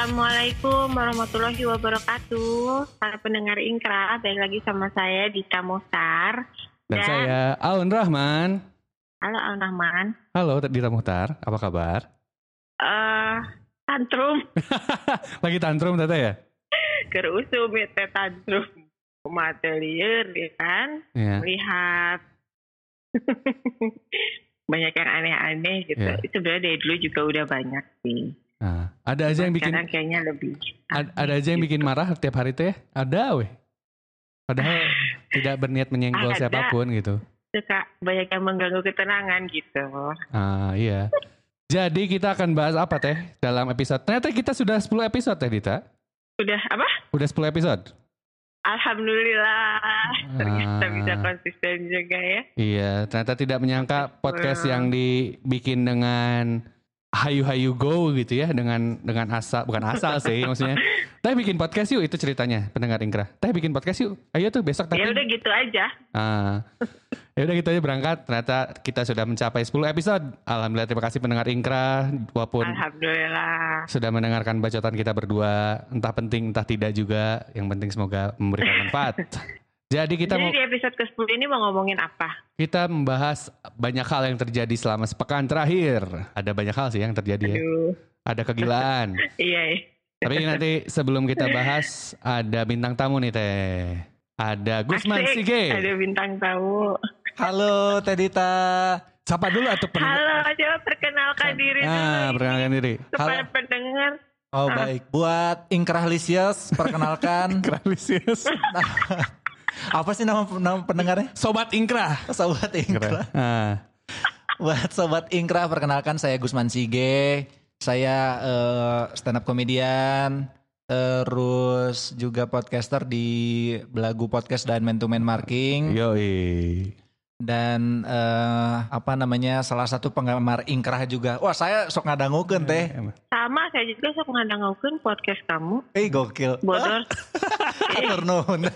Assalamualaikum warahmatullahi wabarakatuh. Para pendengar Ingkra, balik lagi sama saya Dita Muhtar dan saya Alun Rahman. Halo Alun Rahman. Halo Dita Muhtar, apa kabar? Tantrum. Lagi tantrum Tata ya? Kerusum itu tantrum material ya kan, yeah. Lihat banyak yang aneh-aneh gitu, yeah. Sebenarnya dari dulu juga udah banyak sih. Nah, ada aja yang bikin kayaknya lebih. Ada aja yang bikin marah tiap hari teh. Ada weh. Padahal tidak berniat menyenggol siapapun gitu. Suka banyak yang mengganggu ketenangan gitu. Ah iya. Jadi kita akan bahas apa teh dalam episode. Ternyata kita sudah 10 episode teh Dita. Sudah apa? Udah 10 episode. Alhamdulillah. Ternyata bisa konsisten juga ya. Iya, ternyata tidak menyangka podcast yang dibikin dengan hayu-hayu go gitu ya, dengan asal, bukan asal sih maksudnya. Teh bikin podcast yuk, itu ceritanya pendengar Ingkra. Teh bikin podcast yuk, ayo tuh besok. Tapi ya udah gitu aja. Ya udah gitu aja berangkat. Ternyata kita sudah mencapai 10 episode. Alhamdulillah, terima kasih pendengar Ingkra, walaupun alhamdulillah sudah mendengarkan bacotan kita berdua, entah penting entah tidak juga. Yang penting semoga memberikan manfaat. Jadi di episode ke-10 ini mau ngomongin apa? Kita membahas banyak hal yang terjadi selama sepekan terakhir. Ada banyak hal sih yang terjadi. Aduh. Ya. Ada kegilaan. Iya. Tapi nanti sebelum kita bahas, ada bintang tamu nih Teh. Ada Gusman Sige. Ada bintang tamu. Halo Teh Dita. Sapa dulu atau pendengar? Halo, coba perkenalkan diri dulu. Perkenalkan diri. Kepada pendengar. Oh baik. Buat Ingkrah Lisius, perkenalkan. Ingkrah Lisius. Apa sih nama pendengarnya? Sobat Ingkra. Sobat Ingkra. Buat Sobat Ingkra, perkenalkan saya Gusman Sige. Saya stand up comedian, terus juga podcaster di Belagu Podcast dan Men to Men Marketing. Yoi. Dan salah satu penggemar Ingkrah juga. Wah, saya sok ngadangukeun teh. Sama, saya juga sok ngadangukeun podcast kamu. Gokil. Bodor. Hatur nuhun.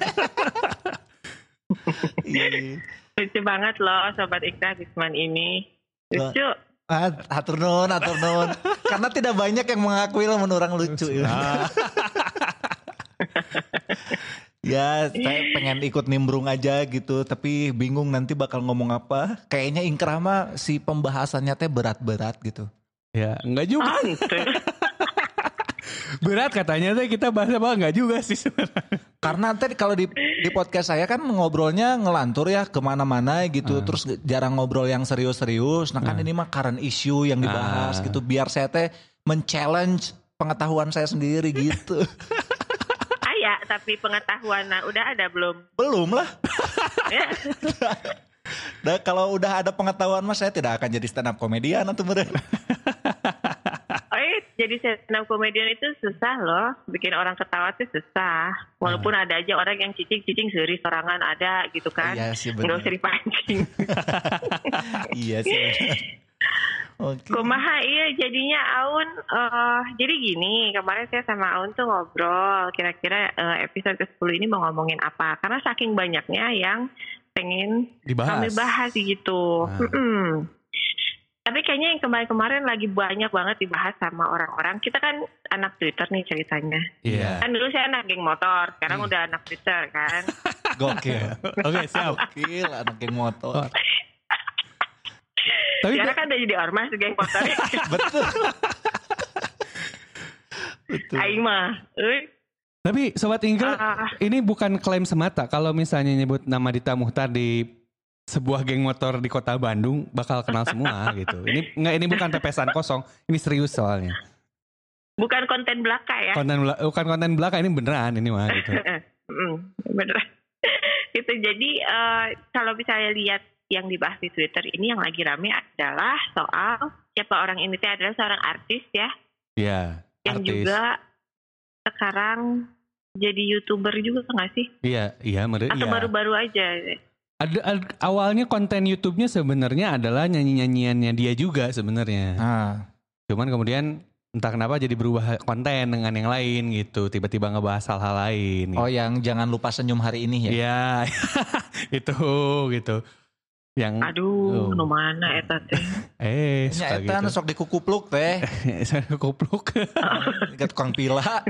Lucu banget loh Sobat Ingkrah Gusman ini. Lucu. Hatur nuhun. Karena tidak banyak yang mengakui lo menurang lucu. Ya. Ya, saya pengen ikut nimbrung aja gitu, tapi bingung nanti bakal ngomong apa. Kayaknya Ingkrah mah si pembahasannya teh berat-berat gitu. Ya, enggak juga. Berat katanya teh, kita bahas apa enggak juga sih sebenarnya. Karena teh kalau di podcast saya kan ngobrolnya ngelantur ya kemana-mana gitu, terus jarang ngobrol yang serius-serius. Nah kan ini mah current issue yang dibahas gitu, biar saya teh men-challenge pengetahuan saya sendiri gitu. Ya, tapi pengetahuan udah ada belum? Belum lah. Nah, kalau udah ada pengetahuan mas, saya tidak akan jadi stand up comedian atau bener. Jadi stand up comedian itu susah loh, bikin orang ketawa itu susah. Walaupun ada aja orang yang cicing-cicing seri sorangan ada gitu kan. Iya sih bener. Nggak usah dipancing. Iya sih bener. Okay. Kumaha iya jadinya Aun, jadi gini, kemarin saya sama Aun tuh ngobrol kira-kira episode ke-10 ini mau ngomongin apa, karena saking banyaknya yang pengen kami bahas gitu. Tapi kayaknya yang kemarin-kemarin lagi banyak banget dibahas sama orang-orang, kita kan anak Twitter nih ceritanya, yeah. Kan dulu saya anak geng motor, sekarang udah anak Twitter kan. Gokil. Oke, siap. Gokil anak geng motor. Tapi sekarang kan udah jadi ormas geng motor. Betul. Betul. Aing mah. Tapi Sobat Ingkra, ini bukan klaim semata. Kalau misalnya nyebut nama Dita Muhtar di sebuah geng motor di kota Bandung, bakal kenal semua gitu. Ini bukan pepesan kosong. Ini serius soalnya. Bukan konten belaka ya. Bukan konten belaka, ini beneran ini mah gitu. Beneran. Itu jadi kalau misalnya lihat yang dibahas di Twitter ini yang lagi rame adalah soal siapa orang ini teh adalah seorang artis ya. Iya, yang artis. Juga sekarang jadi YouTuber juga enggak sih? Iya, atau baru-baru aja. Ada awalnya konten YouTube-nya sebenarnya adalah nyanyi-nyanyiannya dia juga sebenarnya. Cuman kemudian entah kenapa jadi berubah konten dengan yang lain gitu. Tiba-tiba ngebahas hal-hal lain. Gitu. Oh, yang jangan lupa senyum hari ini ya. Iya. Itu gitu. Yang aduh, nu mana eta teh? Nya eta gitu. Sok dikukupluk teh. Sok kukupluk. Ke tukang pila.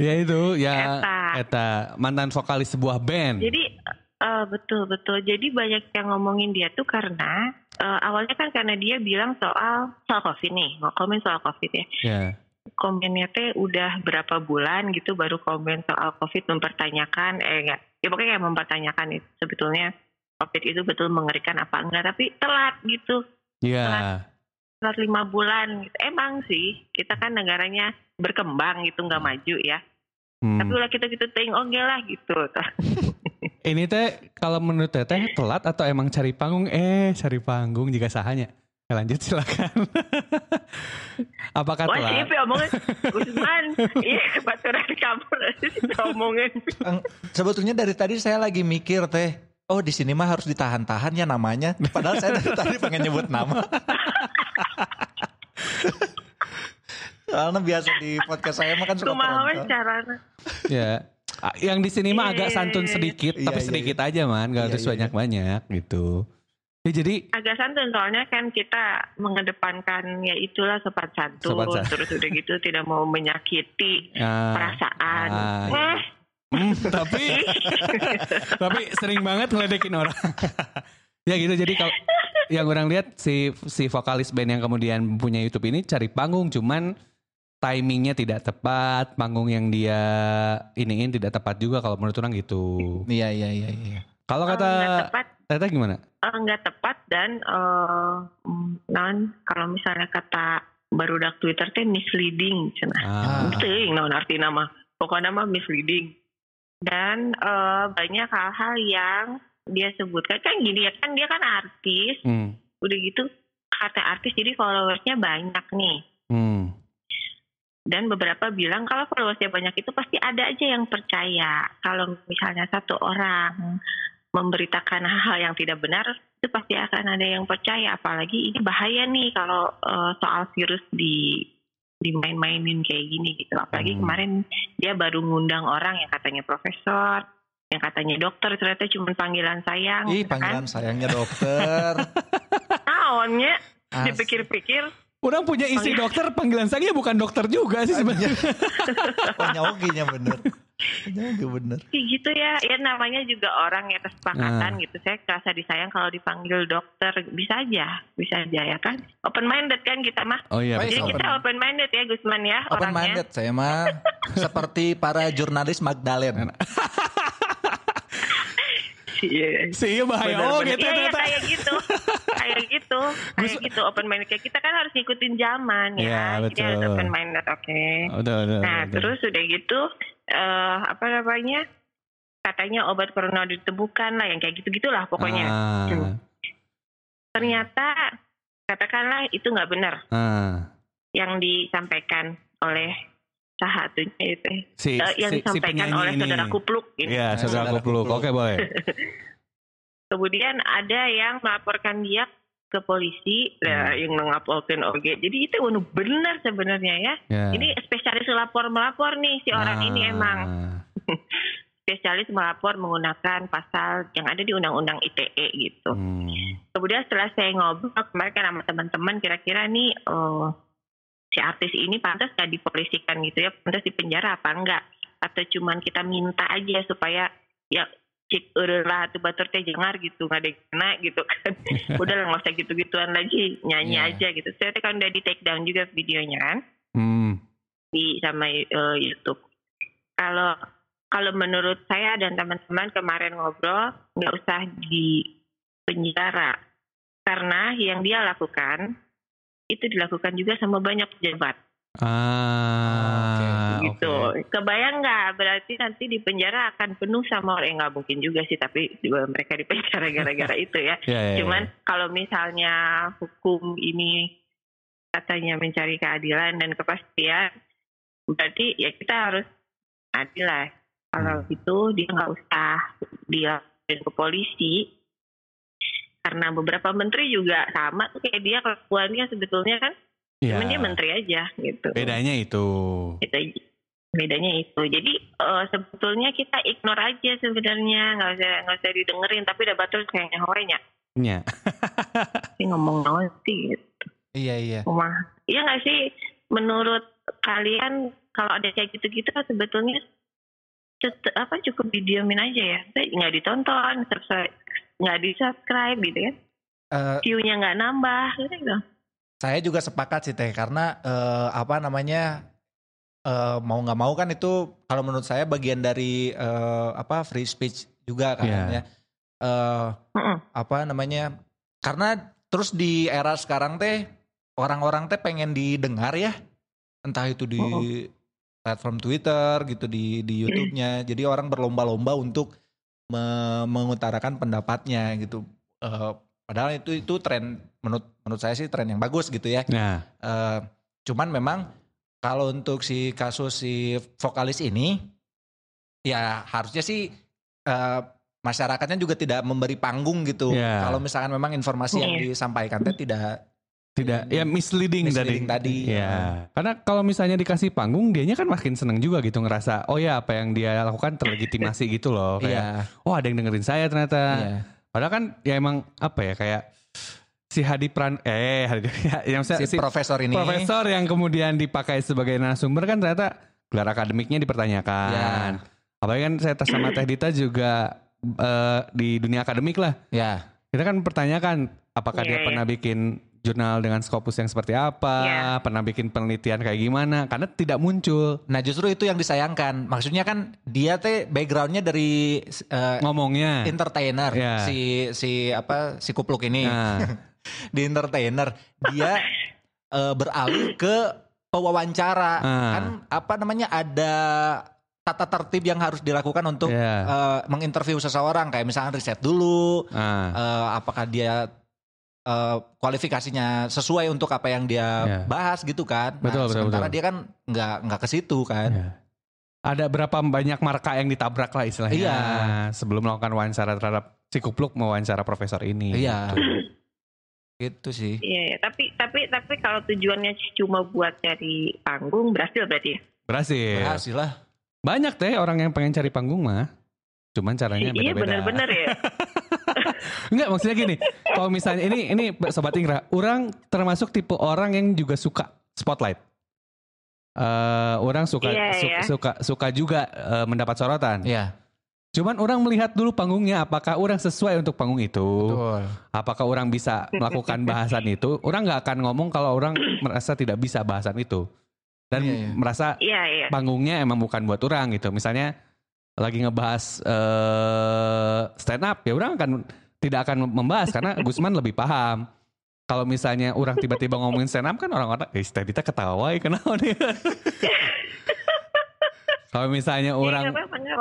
Ya itu ya eta mantan vokalis sebuah band. Jadi betul. Jadi banyak yang ngomongin dia tuh karena awalnya kan karena dia bilang soal COVID nih, mau komen soal COVID ya. Yeah. Komennya teh udah berapa bulan gitu baru komen soal COVID, mempertanyakan enggak. Ya pokoknya kayak mempertanyakan itu sebetulnya COVID itu betul mengerikan apa enggak, tapi telat gitu. Iya. Telat 5 bulan gitu. Emang sih kita kan negaranya berkembang gitu, nggak maju ya. Tapi ulah kita gitu ting oge lah gitu. Ini teh kalau menurut teteh telat atau emang cari panggung? Cari panggung jika sahanya. Ya, lanjut silakan. Apakah telat? Wah, ini omongin Gusman. Iya, baturan kampur omongin. Sebetulnya dari tadi saya lagi mikir teh. Oh, di sini mah harus ditahan-tahan ya namanya. Padahal saya dari tadi pengen nyebut nama. Soalnya biasa di podcast saya mah kan suka teronton. Ya. Yang di sini mah agak santun sedikit, tapi sedikit aja man, gak harus banyak-banyak gitu. Ya, jadi agak santun soalnya kan kita mengedepankan ya itulah sopan santun. Terus udah gitu tidak mau menyakiti perasaan. Tapi sering banget ngeledekin orang. Ya gitu, jadi kalau yang orang lihat si vokalis band yang kemudian punya YouTube ini cari panggung, cuman timingnya tidak tepat, panggung yang dia iniin tidak tepat juga kalau menurut orang gitu. Iya. Kalau kata Tete gimana? Enggak tepat dan kalau misalnya kata barudak Twitter teh misleading cenah. Teuing naon artina mah. Pokoknya mah misleading. Dan banyak hal-hal yang dia sebutkan kan gini ya, kan dia kan artis. Udah gitu kata artis jadi followersnya banyak nih. Dan beberapa bilang kalau followersnya banyak itu pasti ada aja yang percaya. Kalau misalnya satu orang memberitakan hal yang tidak benar, itu pasti akan ada yang percaya. Apalagi ini bahaya nih kalau soal virus dimain-mainin kayak gini gitu. Apalagi kemarin dia baru ngundang orang yang katanya profesor, yang katanya dokter, ternyata cuma panggilan sayang. Panggilan sayangnya dokter. Naonnya dipikir-pikir. Orang punya istri dokter, panggilan sayangnya bukan dokter juga sih sebenarnya. Nyaoginya bener. Jangan bener. Gitu ya namanya juga orang ya kesepakatan gitu. Saya kerasa disayang kalau dipanggil dokter, bisa aja ya kan. Open minded kan kita mah. Oh iya. Jadi kita open minded ya Gusman ya. Open minded saya mah seperti para jurnalis Magdalena. Iya bahaya. Oh gitu ternyata. Kayak gitu open minded kayak kita kan harus ngikutin zaman ya. Jadi harus open minded, oke. Nah terus udah gitu. Katanya obat corona ditemukan lah, yang kayak gitu-gitulah pokoknya. Ternyata katakanlah itu nggak benar yang disampaikan oleh disampaikan oleh saudara kupluk gitu. Iya, saudara kupluk. Oke, boleh. Kemudian ada yang melaporkan dia ke polisi, yang ngelaporkan OG. Jadi itu benar sebenarnya ya. Yeah. Ini spesialis melapor nih si orang ini emang. Spesialis melapor menggunakan pasal yang ada di Undang-Undang ITE gitu. Kemudian setelah saya ngobrol kemarin sama teman-teman, kira-kira nih si artis ini pantas gak dipolisikan gitu ya, pantas di penjara apa enggak? Atau cuman kita minta aja supaya ya cik lah tuh batur teh jengar gitu nggak ada kena gitu kan. Udah lah nggak usah gitu-gituan lagi, nyanyi aja gitu. Saya kan udah di take down juga videonya kan sama YouTube. Kalau menurut saya dan teman-teman kemarin ngobrol, nggak usah di penjara karena yang dia lakukan itu dilakukan juga sama banyak pejabat. Okay. Kebayang nggak? Berarti nanti di penjara akan penuh sama orang, nggak mungkin juga sih, tapi mereka di penjara gara-gara itu ya. Cuman kalau misalnya hukum ini katanya mencari keadilan dan kepastian, berarti ya kita harus adil lah. Kalau gitu dia nggak usah dilaporin ke polisi. Karena beberapa menteri juga sama tuh kayak dia kelakuannya sebetulnya kan. Cuman dia menteri aja gitu. Bedanya itu. Bedanya itu. Jadi sebetulnya kita ignore aja sebenarnya, nggak usah didengerin. Tapi udah batal kayaknya horenya. Iya. Ngomong banget sih. Gitu. Iya. Rumah. Iya nggak sih? Menurut kalian kalau ada kayak gitu-gitu sebetulnya cukup didiamin aja ya? Nggak ditonton, nggak di subscribe gitu kan? View-nya nggak nambah gitu. Saya juga sepakat sih Teh, karena mau nggak mau kan itu kalau menurut saya bagian dari free speech juga kan ya. Karena terus di era sekarang teh orang-orang teh pengen didengar ya, entah itu di platform Twitter gitu, di YouTube-nya. Jadi orang berlomba-lomba untuk mengutarakan pendapatnya gitu. Padahal itu tren menurut saya sih tren yang bagus gitu ya. Nah. Cuman memang kalau untuk si kasus si vokalis ini, ya harusnya sih masyarakatnya juga tidak memberi panggung gitu. Yeah. Kalau misalkan memang informasi yang disampaikan tidak ya misleading tadi. Yeah. Karena kalau misalnya dikasih panggung, dianya kan makin seneng juga gitu, ngerasa oh ya apa yang dia lakukan terlegitimasi gitu loh. Kayak oh ada yang dengerin saya ternyata. Yeah. Padahal kan ya emang apa ya kayak si profesor yang kemudian dipakai sebagai narasumber kan ternyata gelar akademiknya dipertanyakan. Yeah. Apalagi kan saya sama Teh Dita juga di dunia akademik lah. Yeah. Kita kan pertanyakan apakah dia pernah bikin jurnal dengan skopus yang seperti apa, pernah bikin penelitian kayak gimana, karena tidak muncul. Nah justru itu yang disayangkan. Maksudnya kan dia backgroundnya dari ngomongnya entertainer, si kupluk ini. Nah. Di entertainer dia beralih ke pewawancara kan ada tata tertib yang harus dilakukan untuk menginterview seseorang, kayak misalnya riset dulu apakah dia kualifikasinya sesuai untuk apa yang dia bahas gitu kan. Betul, sementara dia kan nggak ke situ kan. Ada berapa banyak marka yang ditabrak lah istilahnya sebelum melakukan wawancara terhadap si kupluk mewawancara profesor ini. Gitu sih. Iya, tapi kalau tujuannya cuma buat cari panggung, berhasil berarti ya? Berhasil lah. Banyak teh orang yang pengen cari panggung mah. Cuman caranya beda-beda. Iya benar-benar ya. Enggak, maksudnya gini. Kalau misalnya ini Sobat Ingra, orang termasuk tipe orang yang juga suka spotlight. Orang suka juga mendapat sorotan. Iya. Cuman orang melihat dulu panggungnya, apakah orang sesuai untuk panggung itu. Betul. Apakah orang bisa melakukan bahasan itu. Orang gak akan ngomong kalau orang merasa tidak bisa bahasan itu. Dan merasa panggungnya emang bukan buat orang gitu. Misalnya lagi ngebahas stand up, ya orang tidak akan membahas karena Gusman lebih paham. Kalau misalnya orang tiba-tiba ngomongin stand up kan orang-orang, Tedita ketawa ya kenapa nih. Kalau misalnya orang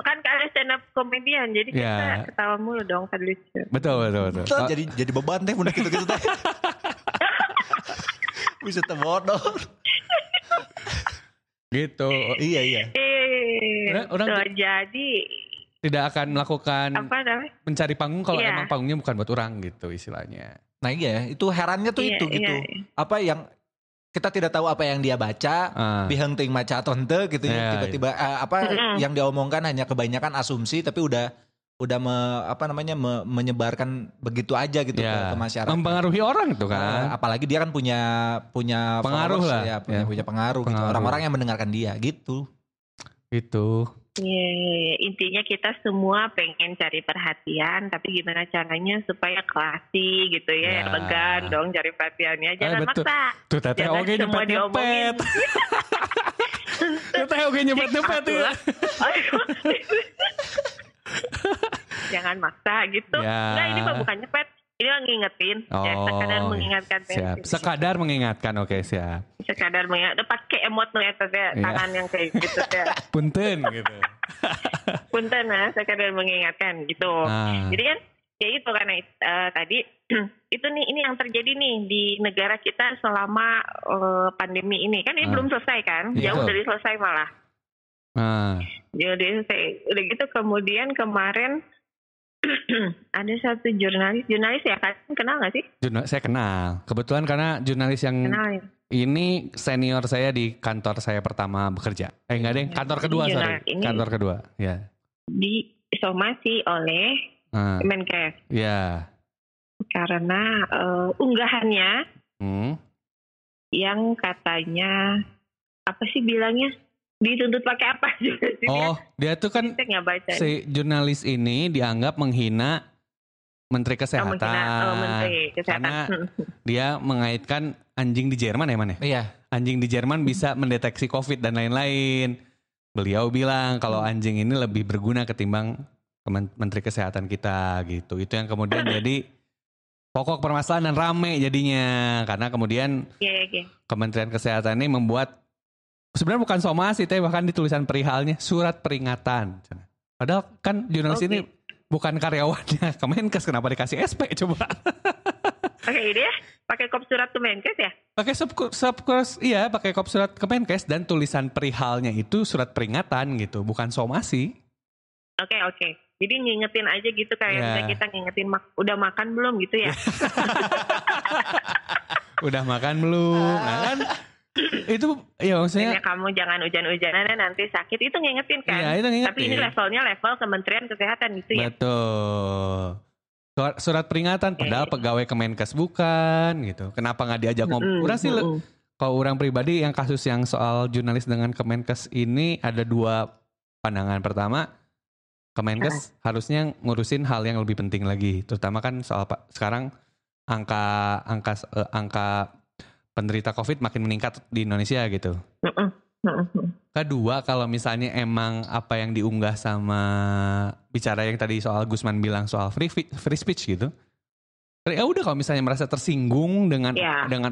kan ada stand up komedian, jadi kita ketawa mulu dong kan lucu. Betul. Jadi beban teh mudah gitu-gitu teh. Bisa tembodor. Gitu. Iya. Orang jadi tidak akan melakukan mencari panggung kalau emang panggungnya bukan buat orang gitu istilahnya. Nah iya, itu herannya tuh gitu. Apa yang kita tidak tahu apa yang dia baca, pihenting maca tonte gitu ya. Tiba-tiba yang diomongkan hanya kebanyakan asumsi, tapi udah menyebarkan begitu aja gitu ke masyarakat. Mempengaruhi orang itu kan. Apalagi dia kan punya pengaruh lah. Ya, punya pengaruh gitu. Orang-orang yang mendengarkan dia gitu. Itu. Intinya kita semua pengen cari perhatian, tapi gimana caranya supaya klasi gitu ya, elegan dong cari perhatiannya, jangan maksa. Tuh teteh oge nyepet-nyepet. Teteh oge nyepet-nyepet ya. Jangan maksa gitu. Nah ini mah bukan nyepet, ini mah ngingetin. Sekadar mengingatkan. Siap. Sekadar mengingatkan, oke siap. Sekadar mengingatkan, pakai emot nu eta teh tangan yang kayak gitu teh. Punten gitu. Punten nah, sekadar mengingatkan gitu. Nah. Jadi kan ya itu karena tadi itu nih ini yang terjadi nih di negara kita selama pandemi ini. Kan ini belum selesai kan? Jauh dari selesai malah. Nah. Jadi udah gitu kemudian kemarin ada satu jurnalis ya kalian kenal nggak sih? Saya kenal, kebetulan karena jurnalis yang kenal, ya? Ini senior saya di kantor saya pertama bekerja. Kantor kedua ya. Disomasi oleh Kemenkes. Ya. Karena unggahannya yang katanya apa sih bilangnya? Dituntut pakai apa juga sih? Oh, dia tuh kan si jurnalis ini dianggap menghina Menteri Kesehatan. Menteri Kesehatan. Karena dia mengaitkan anjing di Jerman ya, mana? Iya. Anjing di Jerman bisa mendeteksi COVID dan lain-lain. Beliau bilang kalau anjing ini lebih berguna ketimbang Menteri Kesehatan kita gitu. Itu yang kemudian jadi pokok permasalahan dan rame jadinya. Karena kemudian Kementerian Kesehatan ini membuat sebenarnya bukan somasi, tapi bahkan di tulisan perihalnya surat peringatan. Padahal kan jurnalis ini bukan karyawannya Kemenkes, kenapa dikasih SP coba? Pakai ini ya, pakai kop surat Kemenkes ya? Pakai subkurs, iya pakai kop surat Kemenkes dan tulisan perihalnya itu surat peringatan gitu, bukan somasi. Oke. Jadi ngingetin aja gitu kayak kita ngingetin udah makan belum gitu ya? Udah makan belum? Nah, kan? Itu ya maksudnya kamu jangan hujan-hujanan nanti sakit, itu ngingetin kan. Iya, itu ngingetin. Tapi ini levelnya level Kementerian Kesehatan gitu ya. Betul. Surat peringatan padahal pegawai Kemenkes bukan gitu. Kenapa enggak diajak ngobrol? Udah sih kalau orang pribadi yang kasus yang soal jurnalis dengan Kemenkes ini ada dua pandangan. Pertama, Kemenkes harusnya ngurusin hal yang lebih penting lagi, terutama kan soal sekarang angka penderita COVID makin meningkat di Indonesia gitu. Kedua, kalau misalnya emang apa yang diunggah sama bicara yang tadi soal Gusman bilang soal free speech gitu. Ya udah kalau misalnya merasa tersinggung dengan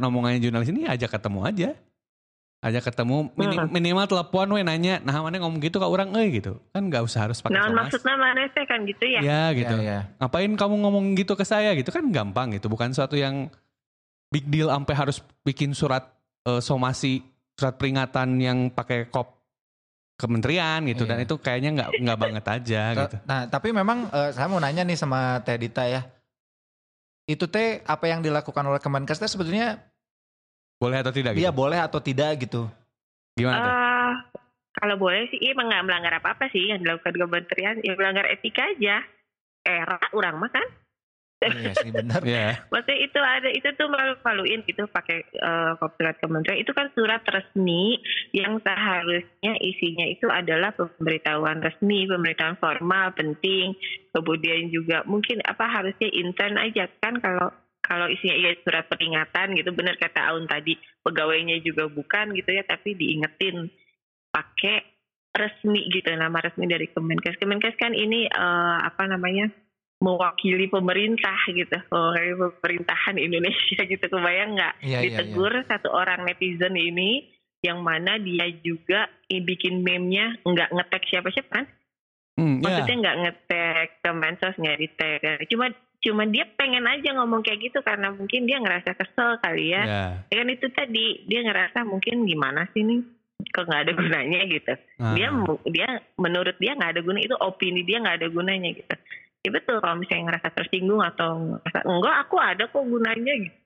omongannya jurnalis ini ajak ketemu aja. Ajak ketemu minimal telepon we nanya, nah mana ngomong gitu ke orang gitu. Kan enggak usah harus pakai somasi. Nah, maksudnya mana sih kan gitu ya. Iya gitu. Ya. Ngapain kamu ngomong gitu ke saya gitu kan gampang gitu. Bukan suatu yang big deal sampai harus bikin surat somasi, surat peringatan yang pakai kop kementerian gitu. Dan itu kayaknya nggak banget aja gitu. Nah tapi memang saya mau nanya nih sama Teh Dita ya. Itu Teh apa yang dilakukan oleh Kemenkes Teh sebetulnya boleh atau tidak? Iya gitu? Boleh atau tidak gitu. Gimana Teh? Kalau boleh sih nggak melanggar apa-apa sih yang dilakukan kementerian. Ya melanggar etika aja. Era urang mah kan. Iya sih benar. Maksudnya itu ada tuh malu-maluin gitu pakai surat kementerian. Itu kan surat resmi yang seharusnya isinya itu adalah pemberitahuan resmi, pemberitahuan formal penting. Kemudian juga mungkin harusnya intern aja kan kalau isinya surat peringatan gitu, benar kata Aun tadi pegawainya juga bukan gitu ya, tapi diingetin pakai resmi gitu, nama resmi dari Kemenkes. Kemenkes kan ini mewakili pemerintah gitu, mewakili pemerintahan Indonesia gitu, kebayang nggak? Ditegur satu orang netizen ini, yang mana dia juga bikin meme-nya nggak ngetek siapa-siapa kan? Maksudnya nggak ngetek Kemensos, nggak di-tag, cuma dia pengen aja ngomong kayak gitu karena mungkin dia ngerasa kesel kali ya. Kan itu tadi dia ngerasa mungkin gimana sih nih? Kok nggak ada gunanya gitu? Dia menurut dia nggak ada guna, itu opini dia nggak ada gunanya gitu. Ya betul, kalau misalnya ngerasa tersinggung atau ngerasa, enggak aku ada kok gunanya gitu.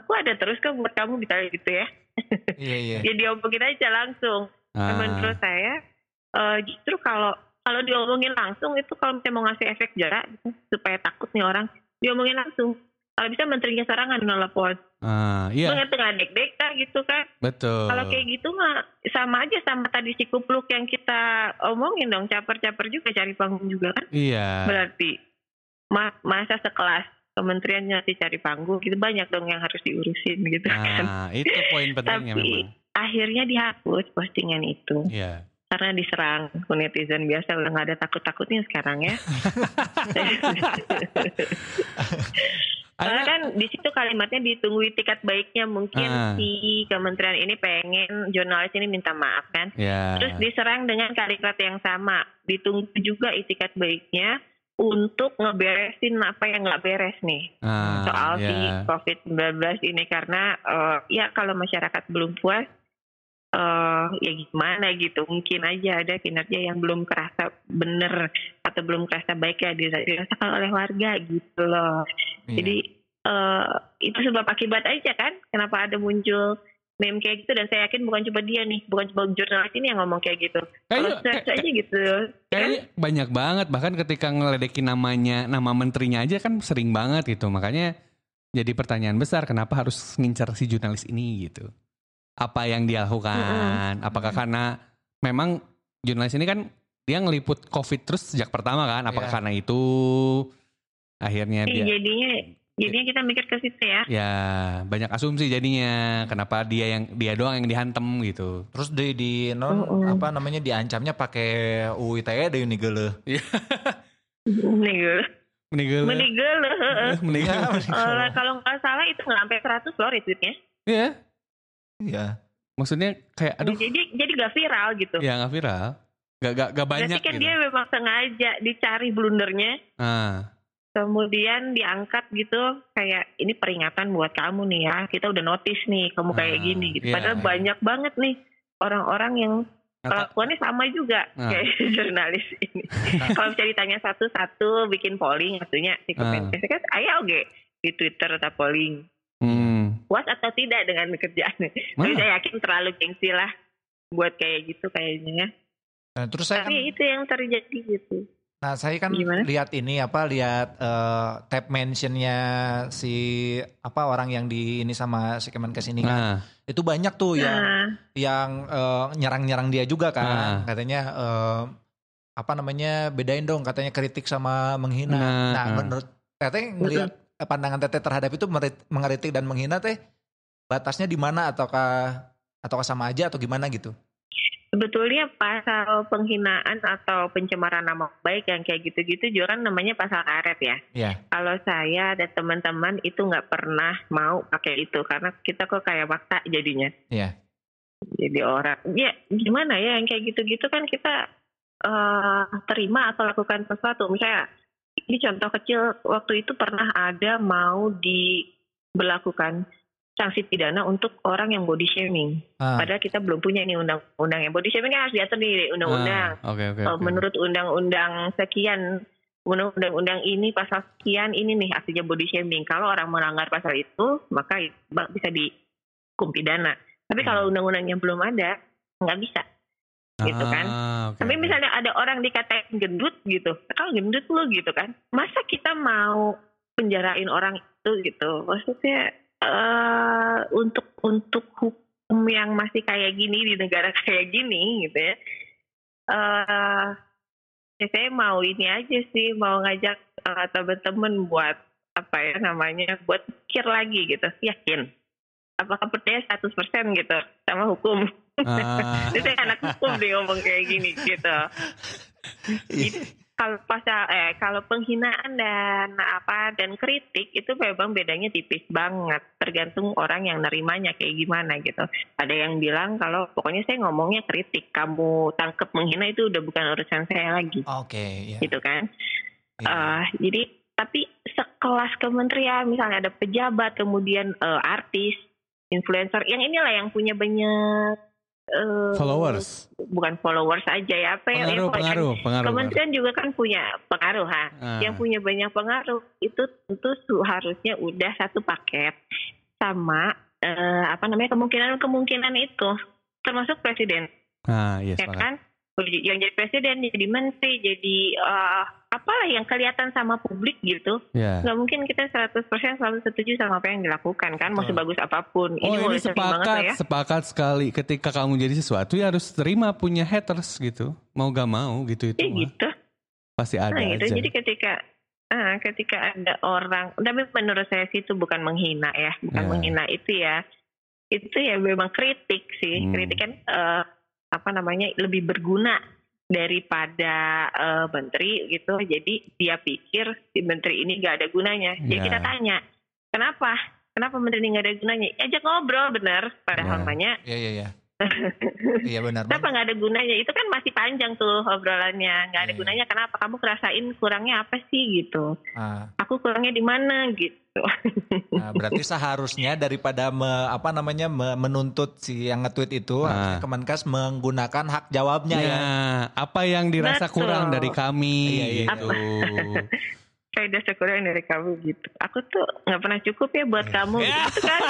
Aku ada terus kan buat kamu misalnya gitu ya. Ya diomongin aja langsung. Menurut saya justru kalau diomongin langsung itu kalau misalnya mau ngasih efek jarak gitu, supaya takut nih orang diomongin langsung. Kalau bisa menterinya serangan nelpon. Tengah deg-deg gitu kan. Betul. Kalau kayak gitu mah sama aja sama tadi si kupluk yang kita omongin dong, caper-caper juga cari panggung juga kan. Iya. Berarti masa sekelas kementeriannya sih cari panggung gitu, banyak dong yang harus diurusin gitu kan. Itu poin pentingnya memang. Tapi akhirnya dihapus postingan itu. Iya. Karena diserang netizen biasa udah nggak ada takut-takutnya sekarang ya. Karena kan di situ kalimatnya ditunggu tiket baiknya mungkin si kementerian ini pengen jurnalis ini minta maaf kan. Terus diserang dengan kalimat yang sama. Ditunggu juga itikat baiknya untuk ngeberesin apa yang nggak beres nih. Soal si COVID-19 ini karena kalau masyarakat belum puas ya gimana gitu. Mungkin aja ada kinerja yang belum kerasa bener atau sebelum kerasa baik ya dirasakan oleh warga gitu loh. Yeah. Jadi itu sebab akibat aja kan, kenapa ada muncul meme kayak gitu, dan saya yakin bukan cuma dia nih, bukan cuma jurnalis ini yang ngomong kayak gitu. Kalau search aja gitu. Kayaknya banyak banget, bahkan ketika ngeledekin namanya, nama menterinya aja kan sering banget gitu. Makanya jadi pertanyaan besar, kenapa harus ngincar si jurnalis ini gitu. Apa yang dia lakukan? Apakah karena memang jurnalis ini kan dia ngeliput COVID terus sejak pertama kan? Apakah karena itu akhirnya dia... Jadinya kita mikir ke situ ya. Ya, banyak asumsi jadinya. Kenapa dia doang yang dihantem gitu. Terus diancamnya pakai UU ITE deh nigeuleuh. Nigeuleuh. Kalau enggak salah itu enggak sampai 100 loh retweetnya. Iya. Iya. Maksudnya kayak aduh. Jadi enggak viral gitu. Iya, enggak viral. Enggak banyak gitu. Berarti kan dia memang sengaja dicari blundernya. Ah. Kemudian diangkat gitu, kayak ini peringatan buat kamu nih ya, kita udah notice nih kamu kayak gini gitu. Yeah, padahal banyak banget nih orang-orang yang kelakuannya sama juga kayak jurnalis ini. Kalau bisa ditanya satu-satu, bikin polling maksudnya si komentar. Kan aya oge di Twitter atau polling. Puas atau tidak dengan kerjaannya. Tapi saya yakin terlalu gengsi lah buat kayak gitu kayaknya. Nah, terus saya tapi itu yang terjadi gitu. Nah saya kan lihat tab mentionnya si orang yang di ini sama si Kemenkes ini kan itu banyak tuh yang nyerang-nyerang dia juga kan katanya bedain dong katanya kritik sama menghina. Nah menurut teteh ngelihat pandangan teteh terhadap itu mengkritik dan menghina teh batasnya di mana ataukah sama aja atau gimana gitu? Sebetulnya pasal penghinaan atau pencemaran nama baik yang kayak gitu-gitu joran namanya pasal karet ya. Yeah. Kalau saya dan teman-teman itu nggak pernah mau pakai itu karena kita kok kayak fakta jadinya. Yeah. Jadi orang, gimana ya yang kayak gitu-gitu kan kita terima atau lakukan sesuatu. Misalnya ini contoh kecil, waktu itu pernah ada mau diberlakukan sanksi pidana untuk orang yang body shaming. Padahal kita belum punya ini undang-undang yang body shaming kan harus diatur nih undang-undang. Menurut undang-undang sekian, undang-undang ini pasal sekian ini nih artinya body shaming. Kalau orang melanggar pasal itu maka bisa dihukum pidana. Tapi kalau undang-undangnya belum ada nggak bisa, gitu kan. Tapi misalnya ada orang dikatain gendut gitu, kalau gendut lu gitu kan, masa kita mau penjarain orang itu gitu? Maksudnya untuk hukum yang masih kayak gini di negara kayak gini gitu ya, saya mau ini aja sih, mau ngajak teman-teman buat buat pikir lagi gitu, yakin apakah percaya 100% gitu sama hukum. Itu saya anak hukum dia ngomong kayak gini gitu. Jadi, kalau penghinaan dan kritik itu memang bedanya tipis banget, tergantung orang yang nerimanya kayak gimana gitu. Ada yang bilang kalau pokoknya saya ngomongnya kritik, kamu tangkep menghina itu udah bukan urusan saya lagi. Oke. Gitu kan. Jadi tapi sekelas kementerian misalnya ada pejabat, kemudian artis, influencer, yang inilah yang punya banyak followers, bukan followers aja ya, pengaruh. Kementerian juga kan punya pengaruh yang punya banyak pengaruh itu tentu harusnya udah satu paket sama kemungkinan itu termasuk presiden. Yes, ya kan, yang jadi presiden, jadi menteri, jadi apalah yang kelihatan sama publik gitu. Nggak mungkin kita 100% selalu setuju sama apa yang dilakukan kan, mau sebagus apapun. Ini sepakat sekali. Ketika kamu jadi sesuatu ya harus terima punya haters gitu, mau gak mau gitu. Gitu pasti ada gitu. Jadi ketika ada orang, tapi menurut saya sih itu bukan menghina ya, menghina itu ya memang kritik sih. Kritik kan lebih berguna daripada menteri gitu. Jadi dia pikir si menteri ini gak ada gunanya. Jadi kita tanya, kenapa menteri ini gak ada gunanya? Ajak ngobrol bener. Padahal namanya Iya benar. Kenapa nggak ada gunanya? Itu kan masih panjang tuh obrolannya. Nggak ada gunanya. Kenapa? Kamu ngerasain kurangnya apa sih gitu? Aku kurangnya di mana gitu? Nah, berarti seharusnya daripada menuntut si yang nge-tweet itu, Kemenkes menggunakan hak jawabnya ya. Apa yang dirasa kurang dari kami? Gitu. Saya udah sekurang dari kamu gitu. Aku tuh gak pernah cukup ya buat kamu gitu kan.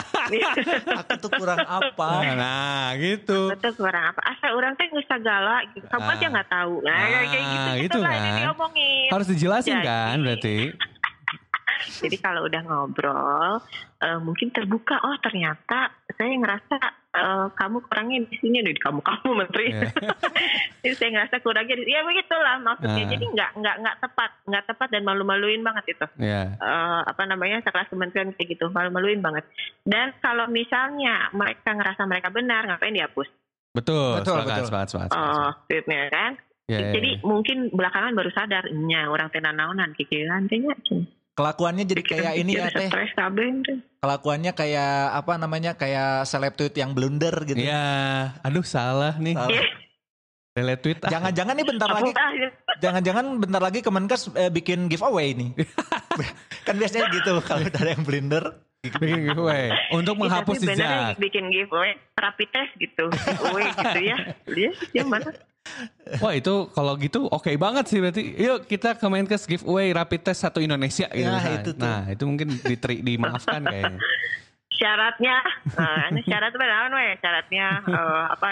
Aku tuh kurang apa. Nah gitu. Aku tuh kurang apa. Asal orang tuh gak usah galak gitu. Kamu aja gak tahu. Nah kayak gitu kan. Harus dijelasin jadi, kan berarti. Jadi kalau udah ngobrol. Mungkin terbuka. Oh ternyata saya ngerasa. Kamu kurangnya di sini deh, kamu menteri. Jadi saya ngerasa kurangnya di sini. Ya begitulah maksudnya. Jadi nggak tepat dan malu-maluin banget itu. Sekelas kementerian kayak gitu, malu-maluin banget. Dan kalau misalnya mereka ngerasa mereka benar, ngapain dihapus? Betul. Oh, tweetnya kan. Jadi mungkin belakangan baru sadarnya orang tenanaonan kikiran kayaknya. Kelakuannya jadi kayak ini ya teh. Kelakuannya kayak kayak seleb tweet yang blunder gitu. Ya, aduh salah nih. Seleb tweet. Jangan-jangan nih bentar lagi. Jangan-jangan bentar lagi Kemenkes bikin giveaway nih. Kan biasanya gitu kalau ada yang blunder. Bikin giveaway untuk menghapus jejak. Bikin giveaway rapid test gitu. Giveaway gitu ya. Dia mana? Wah itu kalau gitu oke banget sih berarti. Yuk kita ke Kemenkes giveaway rapid test satu Indonesia gitu. Itu mungkin dimaafkan kayaknya. Syaratnya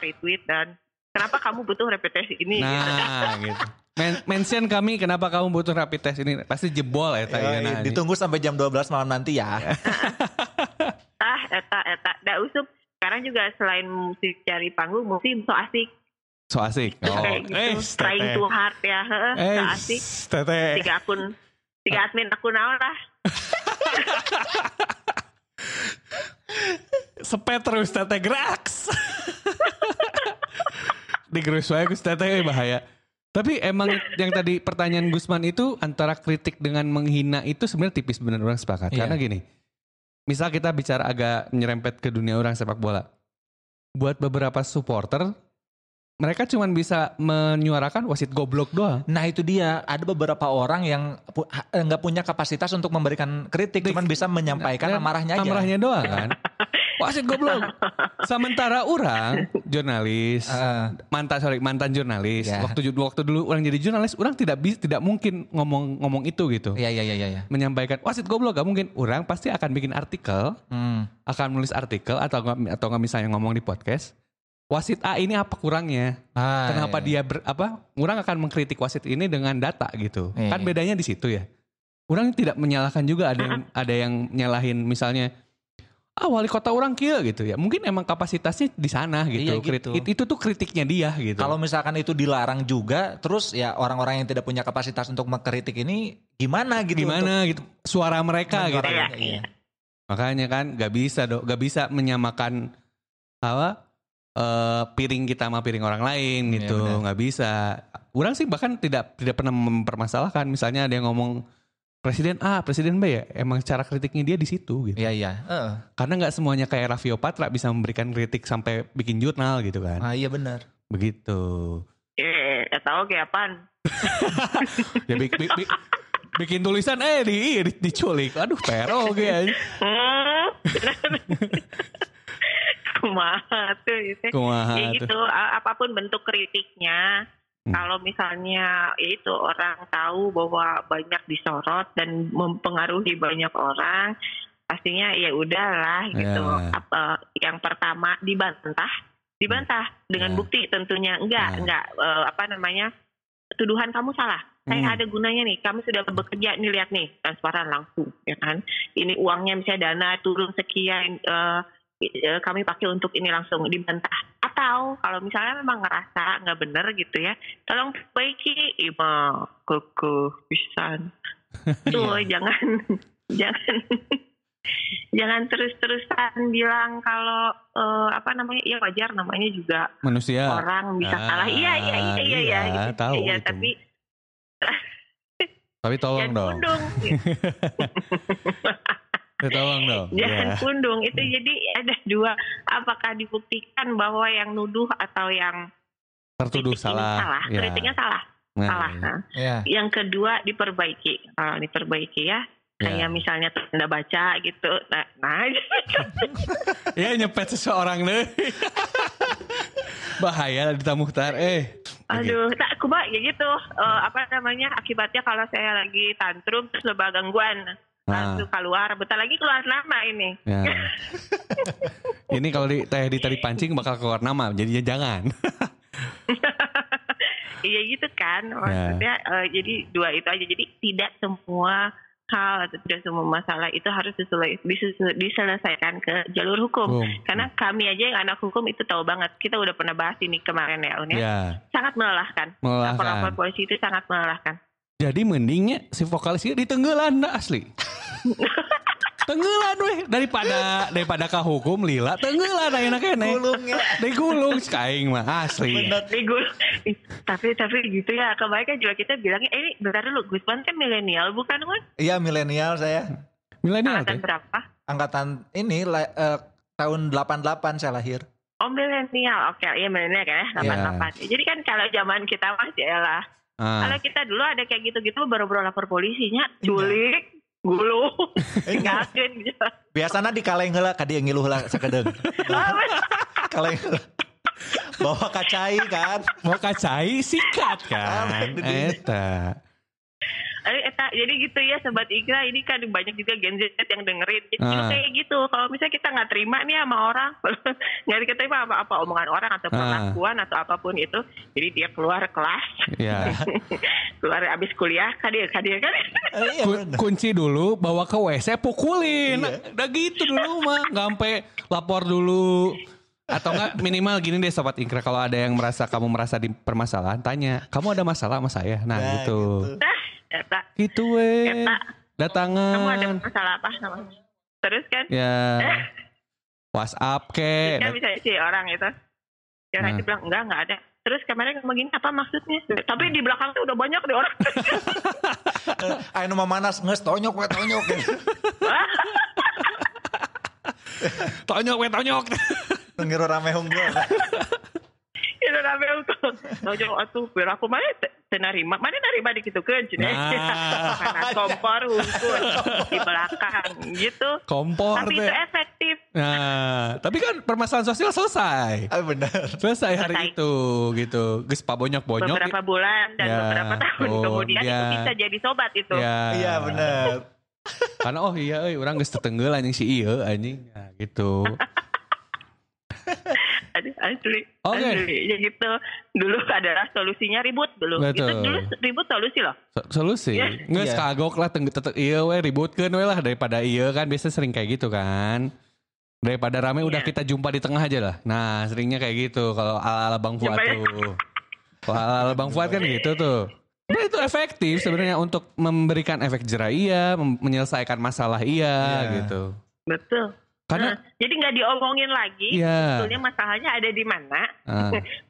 retweet dan kenapa kamu butuh rapid test ini. Gitu. Mention kami kenapa kamu butuh rapid test ini. Pasti jebol ya. Ditunggu sampai jam 12 malam nanti ya. Dah usup. Sekarang juga selain musik cari panggung, musik so asik. So asik. Trying too hard ya. So asik. Tete. Tiga admin akun awal lah. Sepet terus tete geraks. Di gerus saya Gus tete bahaya. Tapi emang yang tadi pertanyaan Gusman itu antara kritik dengan menghina itu sebenarnya tipis benar orang sepakat. Iya. Karena gini. Misal kita bicara agak nyerempet ke dunia orang sepak bola. Buat beberapa supporter mereka cuma bisa menyuarakan wasit goblok doang. Nah itu dia, ada beberapa orang yang nggak punya kapasitas untuk memberikan kritik, cuma bisa menyampaikan amarahnya aja. Amarahnya doang kan. Wasit goblok. Sementara orang jurnalis, mantan jurnalis. Yeah. Waktu dulu orang jadi jurnalis, orang tidak mungkin ngomong itu gitu. Iya. Menyampaikan wasit goblok gak mungkin. Orang pasti akan bikin artikel, akan menulis artikel atau misalnya ngomong di podcast. Wasit A ini apa kurangnya? Kenapa dia orang akan mengkritik wasit ini dengan data gitu. Kan bedanya di situ ya. Orang tidak menyalahkan juga ada yang nyalahin misalnya wali kota orang kieu gitu ya. Mungkin emang kapasitasnya di sana gitu. Iya, gitu. Itu tuh kritiknya dia gitu. Kalau misalkan itu dilarang juga terus ya orang-orang yang tidak punya kapasitas untuk mengkritik ini gimana gitu. Gimana gitu. Suara mereka gitu. Iya. Makanya kan gak bisa menyamakan piring kita sama piring orang lain gitu, nggak bisa. Orang sih bahkan tidak pernah mempermasalahkan. Misalnya ada yang ngomong presiden A, presiden B ya, emang cara kritiknya dia di situ gitu. Iya. Karena nggak semuanya kayak Raffi Opatra bisa memberikan kritik sampai bikin jurnal gitu kan. Iya benar. Begitu. Tahu kayak apaan? Ya bikin tulisan diculik. Aduh perol gitu. Kumaha tuh. Apapun bentuk kritiknya, kalau misalnya itu orang tahu bahwa banyak disorot dan mempengaruhi banyak orang, pastinya ya udahlah gitu. Yang pertama dibantah dengan bukti tentunya. Tuduhan kamu salah. Saya ada gunanya nih. Kami sudah bekerja nih, lihat nih, transparan langsung ya kan. Ini uangnya misalnya dana turun sekian, kami pakai untuk ini, langsung dibantah. Atau kalau misalnya memang ngerasa nggak benar gitu ya, tolong perbaiki. Ima koko pisan tuh. Jangan terus-terusan bilang kalau ya wajar, namanya juga manusia, orang bisa salah. Iya, itu. Tapi tolong dong. Jangan pundung itu. Jadi ada dua, apakah dibuktikan bahwa yang nuduh atau yang tertuduh salah. Ya. Kritiknya salah. Salah. Ya. Yang kedua diperbaiki. Kalau diperbaiki ya, kayak misalnya tanda baca gitu. Nah. Ya nyepet seseorang deh. Bahaya Dita Muhtar. Aduh, tak aku mbak ya gitu. Akibatnya kalau saya lagi tantrum terus leba gangguan. Langsung keluar, bentar lagi keluar nama ini. Ya. Ini kalau Dita dipancing bakal keluar nama, jadinya jangan. Iya gitu kan, maksudnya jadi dua itu aja. Jadi tidak semua hal atau tidak semua masalah itu harus diselesaikan ke jalur hukum. Karena kami aja yang anak hukum itu tahu banget. Kita udah pernah bahas ini kemarin ya, sangat melelahkan. Lapor-lapor polisi itu sangat melelahkan. Jadi mendingnya si vokalisnya ditenggelan asli. Tenggelan weh daripada ka hukum lila tenggelan enak-enak. Gulungnya. Digulung kaing mah asli. Digulung. Tapi gitu ya, kebaikan juga kita bilangnya ini bentar dulu Gusman kan milenial bukan kan? Iya milenial saya. Milenial angkatan berapa? Angkatan ini tahun 88 saya lahir. Oh milenial. Oke, iya milenial kan ya 88. Jadi kan kalau zaman kita masih lah. Kalau kita dulu ada kayak gitu-gitu baru-baru lapor polisinya culik, gulung, ngakin gitu. Biasanya dikaleng heula ka dieu ngiluh heula sakedeung. Kaleng heula. Bawa kacai kan, mau kacai sikat kan. Eta. Jadi gitu ya sobat Igra, ini kan banyak juga Gen Z yang dengerin. Jadi kayak gitu. Kalau misalnya kita enggak terima nih sama orang, enggak diterima apa omongan orang atau perlakuan atau apapun itu, jadi dia keluar kelas. Iya. Keluar abis kuliah, hadir kan. Kunci dulu, bawa ke WC, pukulin. Udah gitu dulu mah, enggak sampai lapor dulu. Atau enggak minimal gini deh sobat Inkra, kalau ada yang kamu merasa di permasalahan, tanya, "Kamu ada masalah sama saya?" Nah, gitu. Eta. Gitu weh. Datangan. Kamu ada masalah apa sama? Terus kan? Ya. WhatsApp ke. Kan bisa si orang itu. Yang nanti bilang enggak ada. Terus kemarin begini apa maksudnya? Tapi di belakang tuh udah banyak deh orang. Ayo mah manas nges tonyok. Tonyok. Ngiru rame hunggul. Itu rame hunggul. Tonyok atuh biar aku mah Mana narima dikitukeun cenah. Karena kompor hukum di belakang gitu. Kompor tapi itu efektif. Nah, tapi kan permasalahan sosial selesai. Ah benar. Selesai hari itu gitu. Geus pabonyok-bonyok. Beberapa bulan dan beberapa tahun kemudian itu bisa jadi sobat itu. Iya benar. Karena urang geus tetenggeul anjing si ieu anjing. Nah, gitu. Asli. Ya gitu. Dulu adalah solusinya ribut dulu. Betul. Itu dulu ribut solusi loh. Solusi. Nges kagok lah tetep iya we ributkeun we lah daripada iya kan biasanya sering kayak gitu kan. Daripada rame udah kita jumpa di tengah aja lah. Nah, seringnya kayak gitu kalau ala-ala Bang Fuad tuh. Kalau ala-ala Bang Fuad kan gitu tuh. Nah, itu efektif sebenarnya untuk memberikan efek jerah menyelesaikan masalah gitu. Betul. Karena, jadi nggak diomongin lagi, sebetulnya masalahnya ada di mana.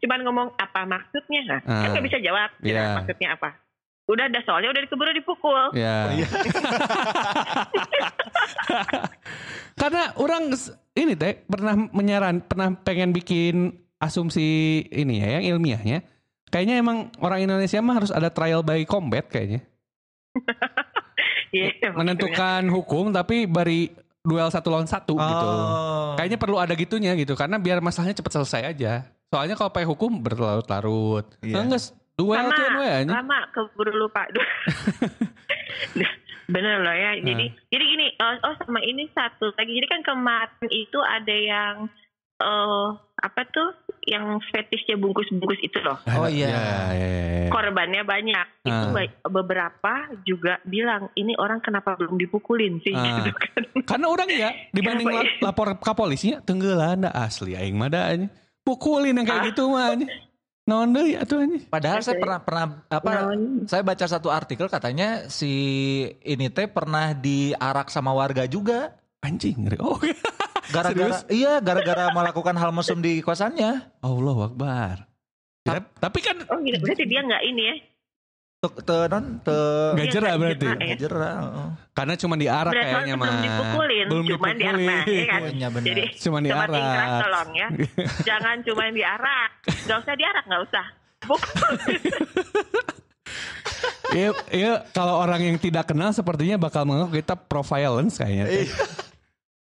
Cuman ngomong apa maksudnya, kan nggak bisa jawab. Maksudnya apa? Udah ada soalnya, udah dikeburu dipukul. Karena orang ini pernah pengen bikin asumsi ini ya, yang ilmiahnya. Kayaknya emang orang Indonesia mah harus ada trial by combat kayaknya. Menentukan hukum tapi bari duel 1-1 gitu. Kayaknya perlu ada gitunya gitu. Karena biar masalahnya cepat selesai aja. Soalnya kalau pakai hukum berlarut-larut. Enggak, duel aja. Lama keburu lupa. Bener loh ya. Jadi gini. Sama ini satu lagi. Jadi kan kemarin itu ada yang yang fetisnya bungkus-bungkus itu loh. Korbannya banyak. Itu beberapa juga bilang ini orang kenapa belum dipukulin sih gitu kan. Karena orang dibanding lapor ke polisinya tenggelan dah asli aing mah da anjing. Pukulin yang kayak gitu mah anjing. Naon deui atuh anjing. Padahal saya pernah saya baca satu artikel katanya si ini teh pernah diarak sama warga juga. Anjing ngeri. Gara-gara melakukan hal mesum di kosannya. Allahu Akbar. Tapi kan berarti dia enggak ini ya. Gak jerah berarti. Gak jerah. Karena cuma diarak kayaknya mah. Belum dipukulin, cuman diarak. Ya kan? Jadi cuma diarak. Keras, tolong ya. Jangan cuma diarak. Gak usah diarak, gak usah. Pukul. Iya, kalau orang yang tidak kenal sepertinya bakal menganggap kita pro-violence kayaknya.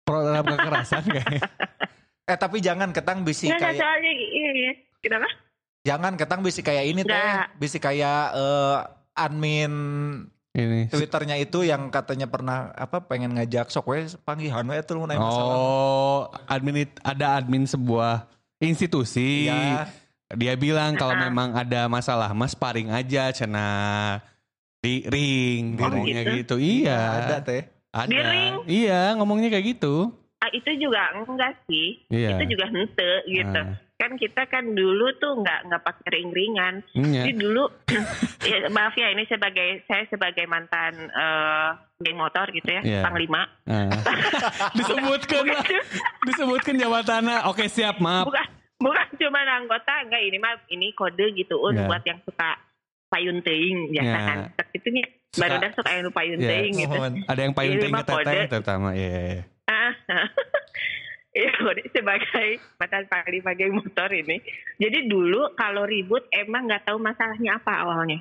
Pro dalam kekerasan kayaknya. Tapi jangan ketang bisik kayak. Soalnya iya. Kenapa? Jangan ketang bisik kayak ini teh, bisik kayak admin ini Twitternya itu yang katanya pernah apa pengen ngajak sok we panggihan we atuh mun aya masalah. Oh, ada admin sebuah institusi. Ya. Dia bilang kalau memang ada masalah mas paring aja cenah di ring, ngomongnya gitu. Iya. Ada teh. Ada. Iya, ngomongnya kayak gitu. Ah, itu juga enggak sih. Iya. Itu juga henteu gitu. Nah. Kan kita kan dulu tuh nggak pakai ring-ringan. Jadi dulu ya, maaf ya ini sebagai mantan geng motor gitu ya, panglima. Disebutkan jabatannya. Oke, siap, maaf. Bukan cuma anggota, enggak ini mah ini kode gitu buat yang suka payun teuing biasa kan. Itu nih baru udah suka yang payun teuing gitu. Ada yang payun teuing keteteh terutama ya. Sebagai mantan panglima geng motor ini, jadi dulu kalau ribut emang nggak tahu masalahnya apa awalnya,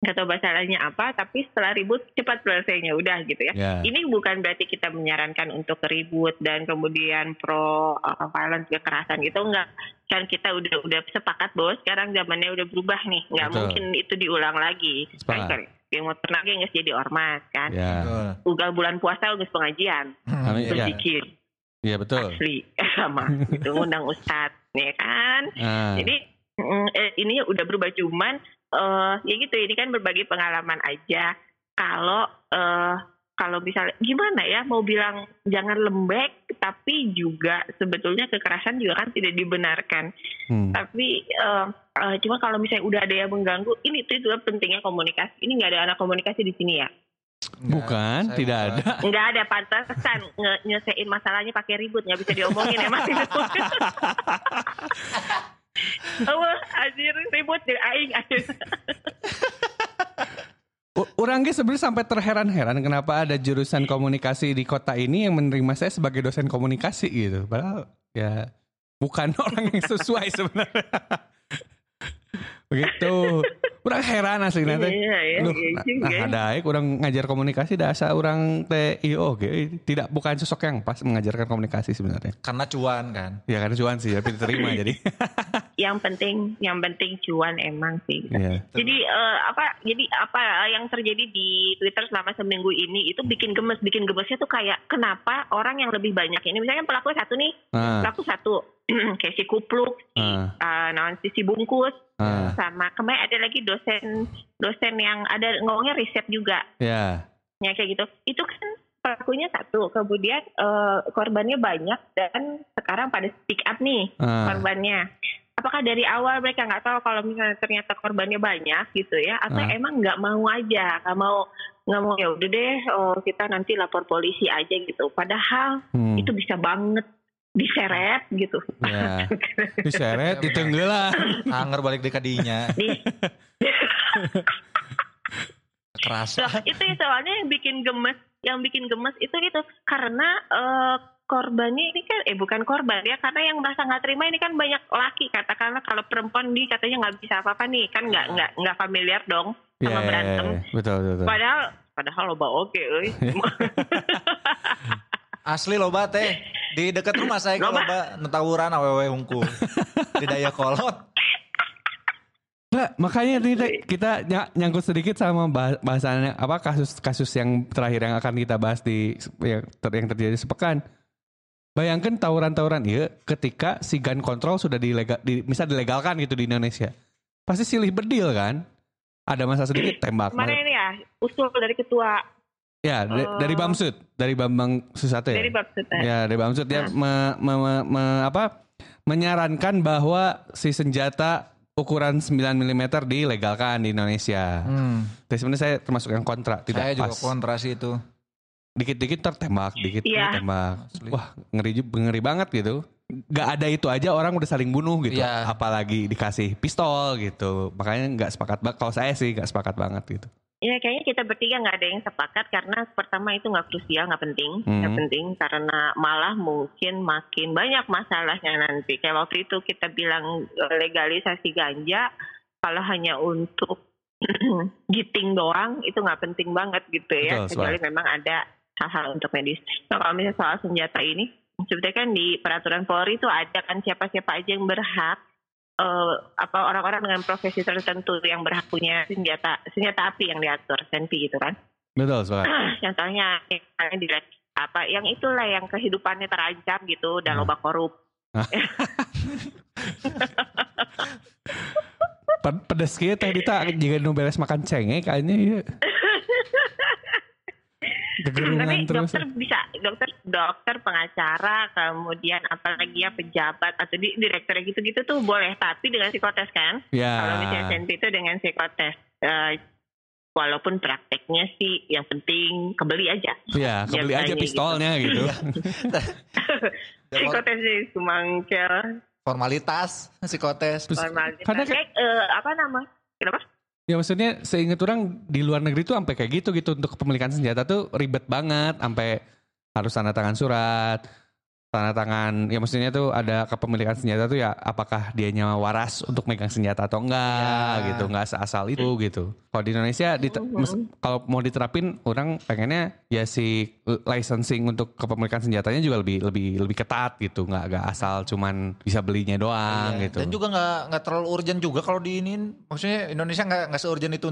nggak tahu masalahnya apa, tapi setelah ribut cepat selesainya udah gitu ya. Ini bukan berarti kita menyarankan untuk ribut dan kemudian pro violence kekerasan gitu, enggak. Kan kita udah sepakat bahwa sekarang zamannya udah berubah nih, nggak mungkin itu diulang lagi. Yang mau pernah nggak jadi ormas kan? Ugal bulan puasa nggak pengajian, berzikir, betul. Asli sama, gitu ngundang ustad, ya kan? Jadi ini udah berubah cuman, ya gitu. Ini kan berbagi pengalaman aja. Kalau misalnya gimana ya? Mau bilang jangan lembek, tapi juga sebetulnya kekerasan juga kan tidak dibenarkan. Tapi cuma kalau misalnya udah ada yang mengganggu, ini itu juga pentingnya komunikasi. Ini nggak ada anak komunikasi di sini ya? Bukan, tidak ada. Nggak ada, pantasan nyelesain masalahnya pakai ribut, nggak bisa diomongin emang. Wah, anjir ribut jeung aing. Orang ge sebenarnya sampai terheran-heran kenapa ada jurusan komunikasi di kota ini yang menerima saya sebagai dosen komunikasi gitu. Padahal ya bukan orang yang sesuai sebenarnya. Begitu. Orang heran asli nanti. Ada orang ngajar komunikasi dasar orang TIO gitu. Tidak, bukan sosok yang pas mengajarkan komunikasi sebenarnya. Karena cuan kan. Ya karena cuan sih, tapi diterima jadi. Yang penting cuan emang sih. Yeah. Jadi apa yang terjadi di Twitter selama seminggu ini itu bikin gemes, gemesnya tuh kayak kenapa orang yang lebih banyak ini misalnya pelaku satu. Kayak si Kupluk, si Bungkus, sama kemarin ada lagi dosen yang ada ngomongnya riset juga, ya kayak gitu. Itu kan pelakunya satu, kemudian korbannya banyak dan sekarang pada speak up nih korbannya. Apakah dari awal mereka nggak tahu kalau misalnya ternyata korbannya banyak gitu ya, atau emang nggak mau ya udah deh, kita nanti lapor polisi aja gitu. Padahal itu bisa banget diseret gitu. Ya. Diseret, ditenggelam. Anger balik di kadinya. Kerasa. Loh, itu soalnya yang bikin gemes itu karena korbannya ini kan bukan korban ya, karena yang merasa nggak terima ini kan banyak laki, katakanlah kalau perempuan dia katanya nggak bisa apa-apa nih, kan nggak familiar dong sama berantem. Betul. Padahal loba oke euy. Asli loba teh di dekat rumah saya loba netawuran awewe hungkul di daya kolot. Nah, makanya kita nyangkut sedikit sama bahasannya apa kasus-kasus yang terakhir yang akan kita bahas yang terjadi sepekan. Bayangkan tawuran-tawuran ieu ketika si gun control sudah dilegalkan gitu di Indonesia. Pasti silih berdil kan? Ada masa sedikit tembak. Kemarin ini ya usul dari ketua. Ya, dari Bamsud, dari Bambang Soesatyo. Dari Bamsud. Ya, dari Bamsud dia menyarankan bahwa si senjata ukuran 9 mm dilegalkan di Indonesia. Tapi sebenarnya saya termasuk yang kontra, tidak saya pas. Saya juga kontra sih itu. Dikit-dikit tertembak. Wah, ngeri banget gitu. nggak ada itu aja orang udah saling bunuh gitu, yeah. Apalagi dikasih pistol gitu. Makanya nggak sepakat banget. Kalau saya sih nggak sepakat banget gitu. Ya kayaknya kita bertiga nggak ada yang sepakat karena pertama itu nggak krusial, nggak penting, nggak penting karena malah mungkin makin banyak masalahnya nanti. Kayak waktu itu kita bilang legalisasi ganja kalau hanya untuk giting doang itu nggak penting banget gitu ya. Betul, kecuali memang ada hal-hal untuk medis. Nah, kalau misalnya soal senjata ini, sebenarnya kan di peraturan Polri itu ada kan siapa-siapa aja yang berhak, orang-orang dengan profesi tertentu yang berhak punya senjata api yang diatur SENPI gitu kan. Betul, soalnya. Contohnya yang dilihat apa, yang itulah yang kehidupannya terancam gitu dan lomba korup. Pedes gitu Teh Dita, jika nu beres makan cengek kayaknya ya. Tapi dokter pengacara, kemudian apalagi ya pejabat atau direktur gitu-gitu tuh boleh, tapi dengan psikotes kan? Yeah. Kalau misalnya SNP itu dengan psikotes, walaupun prakteknya sih yang penting kebeli aja. Iya, yeah, kebeli aja pistolnya gitu. Psikotes sih semangkel. Formalitas, psikotes. Formalitas. Karena Kenapa? Ya maksudnya seingat orang di luar negeri tuh sampai kayak gitu untuk kepemilikan senjata tuh ribet banget, sampai harus tanda tangan surat, tanda tangan. Ya maksudnya tuh ada kepemilikan senjata tuh ya apakah dianya waras untuk megang senjata atau enggak ya. Gitu, enggak seasal itu gitu. Kalau di Indonesia kalau mau diterapin orang pengennya ya si licensing untuk kepemilikan senjatanya juga lebih ketat gitu, enggak asal cuman bisa belinya doang ya. Gitu. Dan juga enggak terlalu urgent juga kalau diinin. Maksudnya Indonesia enggak se-urgent itu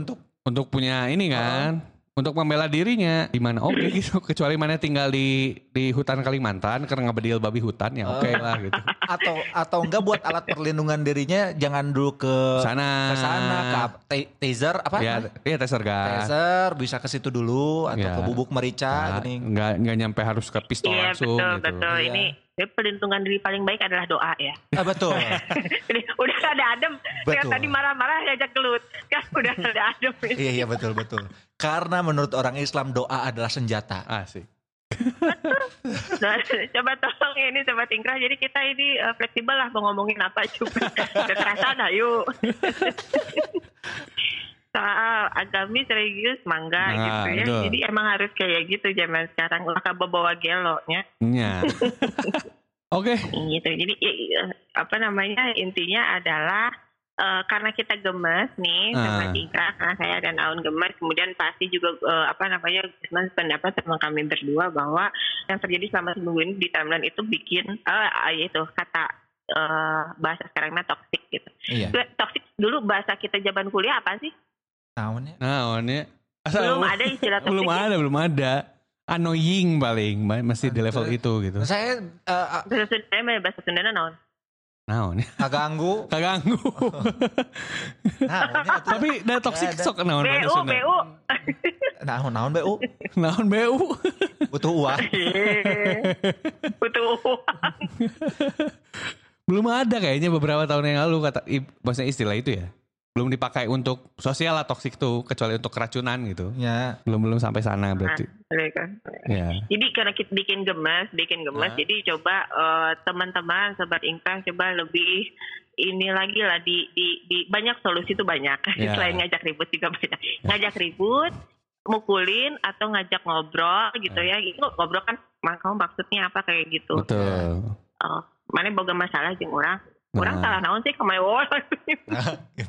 untuk punya ini kan. Untuk membela dirinya di mana oke gitu, kecuali mana tinggal di hutan Kalimantan karena ngebedil babi hutan ya oke lah gitu. Atau enggak buat alat perlindungan dirinya jangan dulu ke sana ke taser apa? Iya taser kan. Taser bisa ke situ dulu atau ke bubuk merica gini. Enggak nyampe harus ke pistol langsung betul, gitu. Betul. Ya. Ini perlindungan diri paling baik adalah doa ya. Ah, betul. Udah ada adem. Betul. Tadi marah-marah diajak gelut. Kan udah ada adem. Iya betul. Karena menurut orang Islam doa adalah senjata. Asik. Nah, coba tolong ini Sobat Ingkrah. Jadi kita ini fleksibel lah mau ngomongin apa juga. Keterasan ayo. Soal agamis religius mangga gitu ya. Betul. Jadi emang harus kayak gitu zaman sekarang. Maka bawa geloknya. Iya. Oke. Gitu. Jadi intinya adalah karena kita gemes nih sama Dika, karena saya dan Aun gemes, kemudian pasti juga Gusman pendapat sama kami berdua bahwa yang terjadi selama seminggu ini di timeline itu bikin bahasa sekarang mah toksik gitu. Iya. Toksik dulu bahasa kita zaman kuliah apa sih? Naonnya. Belum ada istilah toksik. Belum ada. Annoying paling masih di level itu gitu. Saya bahasa Sundana naon? Naon. Kaganggu. Naon. Tapi da toksik sok naon. BU. Naon BU. Naon BU. Butuh uang. Belum ada kayaknya beberapa tahun yang lalu maksudnya istilah itu ya. Belum dipakai untuk sosial lah toksik tuh, kecuali untuk keracunan gitu. Ya. Belum sampai sana berarti. Ya. Jadi karena kita bikin gemes. Jadi coba teman-teman Sobat Ingkrah coba lebih ini lagi lah di banyak solusi itu banyak. Ya. Selain ngajak ribut juga banyak. Ya. Ngajak ribut, mukulin atau ngajak ngobrol gitu ya. Itu ngobrol kan maksudnya apa kayak gitu. Betul. Mana boga masalah jeung urang. Kurang salah naon sih kemewon.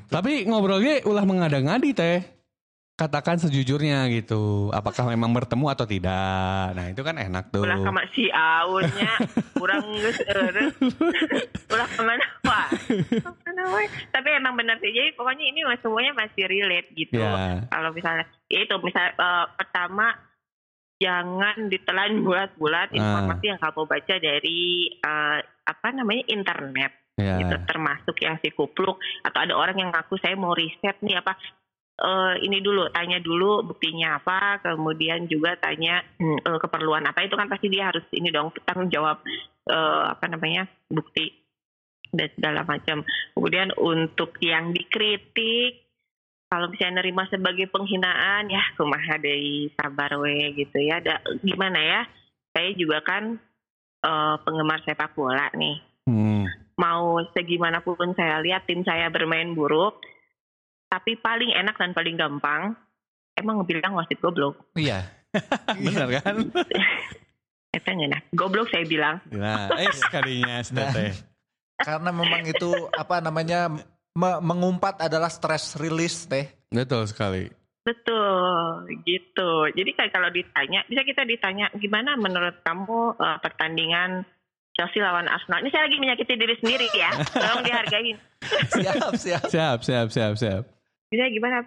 Tapi ngobrolnya ulah mengada-ngadi teh. Katakan sejujurnya gitu. Apakah memang bertemu atau tidak. Nah itu kan enak tuh. Ulah sama si Aunnya. Kurang ulah kemana wah. Tapi emang benar sih. Jadi pokoknya ini semuanya masih relate gitu. Yeah. Kalau misalnya. Pertama. Jangan ditelan bulat-bulat informasi yang kamu baca dari internet. Yeah. Gitu, termasuk yang si kupluk atau ada orang yang ngaku saya mau riset nih apa ini dulu tanya dulu buktinya apa kemudian juga tanya keperluan apa itu kan pasti dia harus ini dong tanggung jawab bukti dan segala macam. Kemudian untuk yang dikritik kalau misalnya nerima sebagai penghinaan ya kumaha deui sabar we gitu ya gimana ya saya juga kan penggemar sepak bola nih. Mau segimanapun saya lihat tim saya bermain buruk, tapi paling enak dan paling gampang emang ngebilang wasit goblok. Iya. Benar kan? Itu enak. Goblok saya bilang. Nah, sekalinya setelah. Karena memang itu apa namanya mengumpat adalah stress release teh. Betul sekali. Betul, gitu. Jadi kayak kalau ditanya, bisa kita ditanya gimana menurut kamu pertandingan Chelsea lawan Arsenal? Ini saya lagi menyakiti diri sendiri ya. Tolong dihargain. Siap. Bisa gimana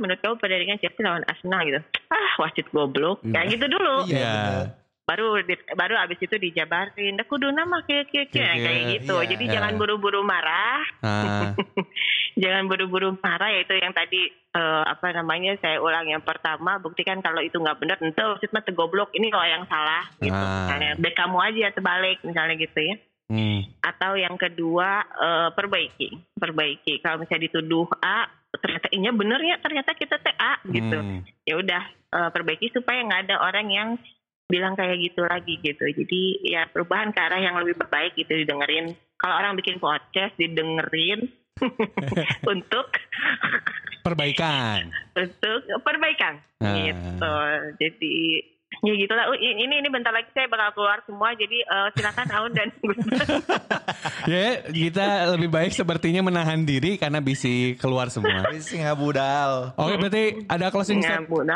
menurut kamu pertandingan Chelsea lawan Arsenal gitu? Ah, wasit goblok. Kayak gitu dulu. Iya. Yeah. Baru abis itu dijabarin. Kuduna mah kayak gitu. Yeah. Jadi jangan buru-buru marah. Jangan buru-buru marah, yaitu yang tadi saya ulang yang pertama, buktikan kalau itu nggak benar, ente maksudnya tegoblok, ini kalau yang salah gitu. Misalnya back kamu aja terbalik misalnya gitu ya. Atau yang kedua perbaiki. Kalau misalnya dituduh A, ternyata ini bener ya, ternyata kita TA gitu. Ya udah perbaiki supaya nggak ada orang yang bilang kayak gitu lagi gitu. Jadi ya perubahan ke arah yang lebih baik gitu didengerin. Kalau orang bikin podcast didengerin untuk perbaikan gitu. Jadi ya gitulah. Ini bentar lagi saya bakal keluar semua, jadi silakan Aun dan Gusman. Ya, kita lebih baik sepertinya menahan diri karena bisi keluar semua. Bisi ngabudal. Oke, berarti ada closing statement.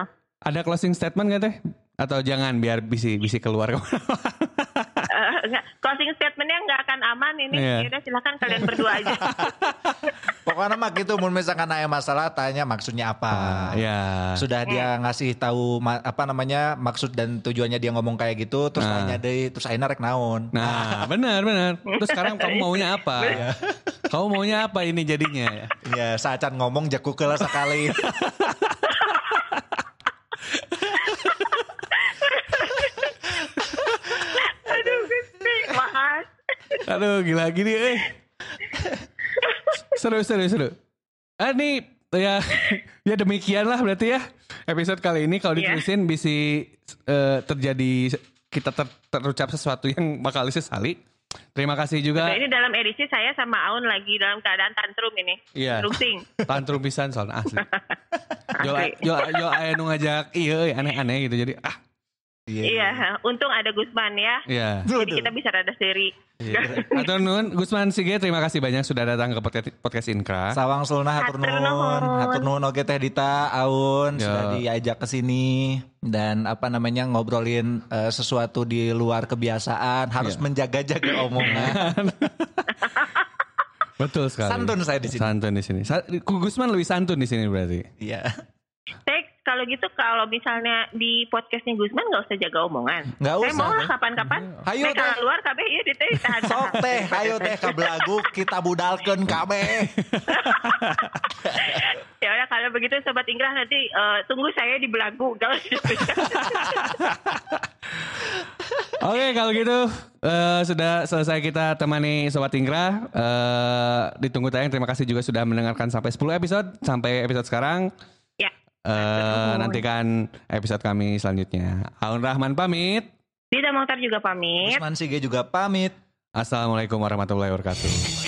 Ada closing statement enggak teh? Atau jangan biar bisi keluar. Closing statementnya nggak akan aman ini. Yaudah, silakan kalian berdua aja. Pokoknya mah gitu, misalkan ada masalah tanya maksudnya apa. Sudah dia ngasih tahu maksud dan tujuannya dia ngomong kayak gitu, terus tanya deh, terus aina rek naon. Nah, benar. Terus sekarang kamu maunya apa? Ya. Kamu maunya apa ini jadinya? Ya, saacan ngomong jakukeul sekali. Aduh, gila gini Seru. Ini ya demikianlah berarti ya episode kali ini. Kalau diterusin bisa terjadi kita terucap sesuatu yang bakal disesali. Terima kasih juga. Ini dalam edisi saya sama Aun lagi dalam keadaan tantrum ini. Iya. Tantrum pisan soalnya asli. Yo aya nu ngajak ieu aneh-aneh gitu. Jadi Iya, untung ada Gusman ya. Iya. Jadi kita bisa rada seri. Iya. Hatur nuhun Gusman Sige, terima kasih banyak sudah datang ke podcast Inkra. Sawang sulna hatur nuhun. Hatur nuhun oge Teh Dita, Aun sudah diajak ke sini dan ngobrolin sesuatu di luar kebiasaan, harus menjaga-jaga omongan. Betul sekali. Santun saya di sini. Gusman lebih santun di sini berarti. Iya. Kalau gitu, kalau misalnya di podcastnya Gusman gak usah jaga omongan. Gak usah. Saya mau lah kapan-kapan. Hayu teh. Keluar kabeh ieu di teh. Sok teh, hayu teh ka Belagu kita budalkeun kabeh. Ya udah kalau begitu Sobat Ingrah nanti tunggu saya di Belagu. Oke, kalau gitu sudah selesai kita temani Sobat Ingrah. Ditunggu tayang. Terima kasih juga sudah mendengarkan sampai 10 episode. Sampai episode sekarang. Nantikan episode kami selanjutnya. Alun Rahman pamit. Dita Muhtar juga pamit. Gusman Sige juga pamit. Assalamualaikum warahmatullahi wabarakatuh.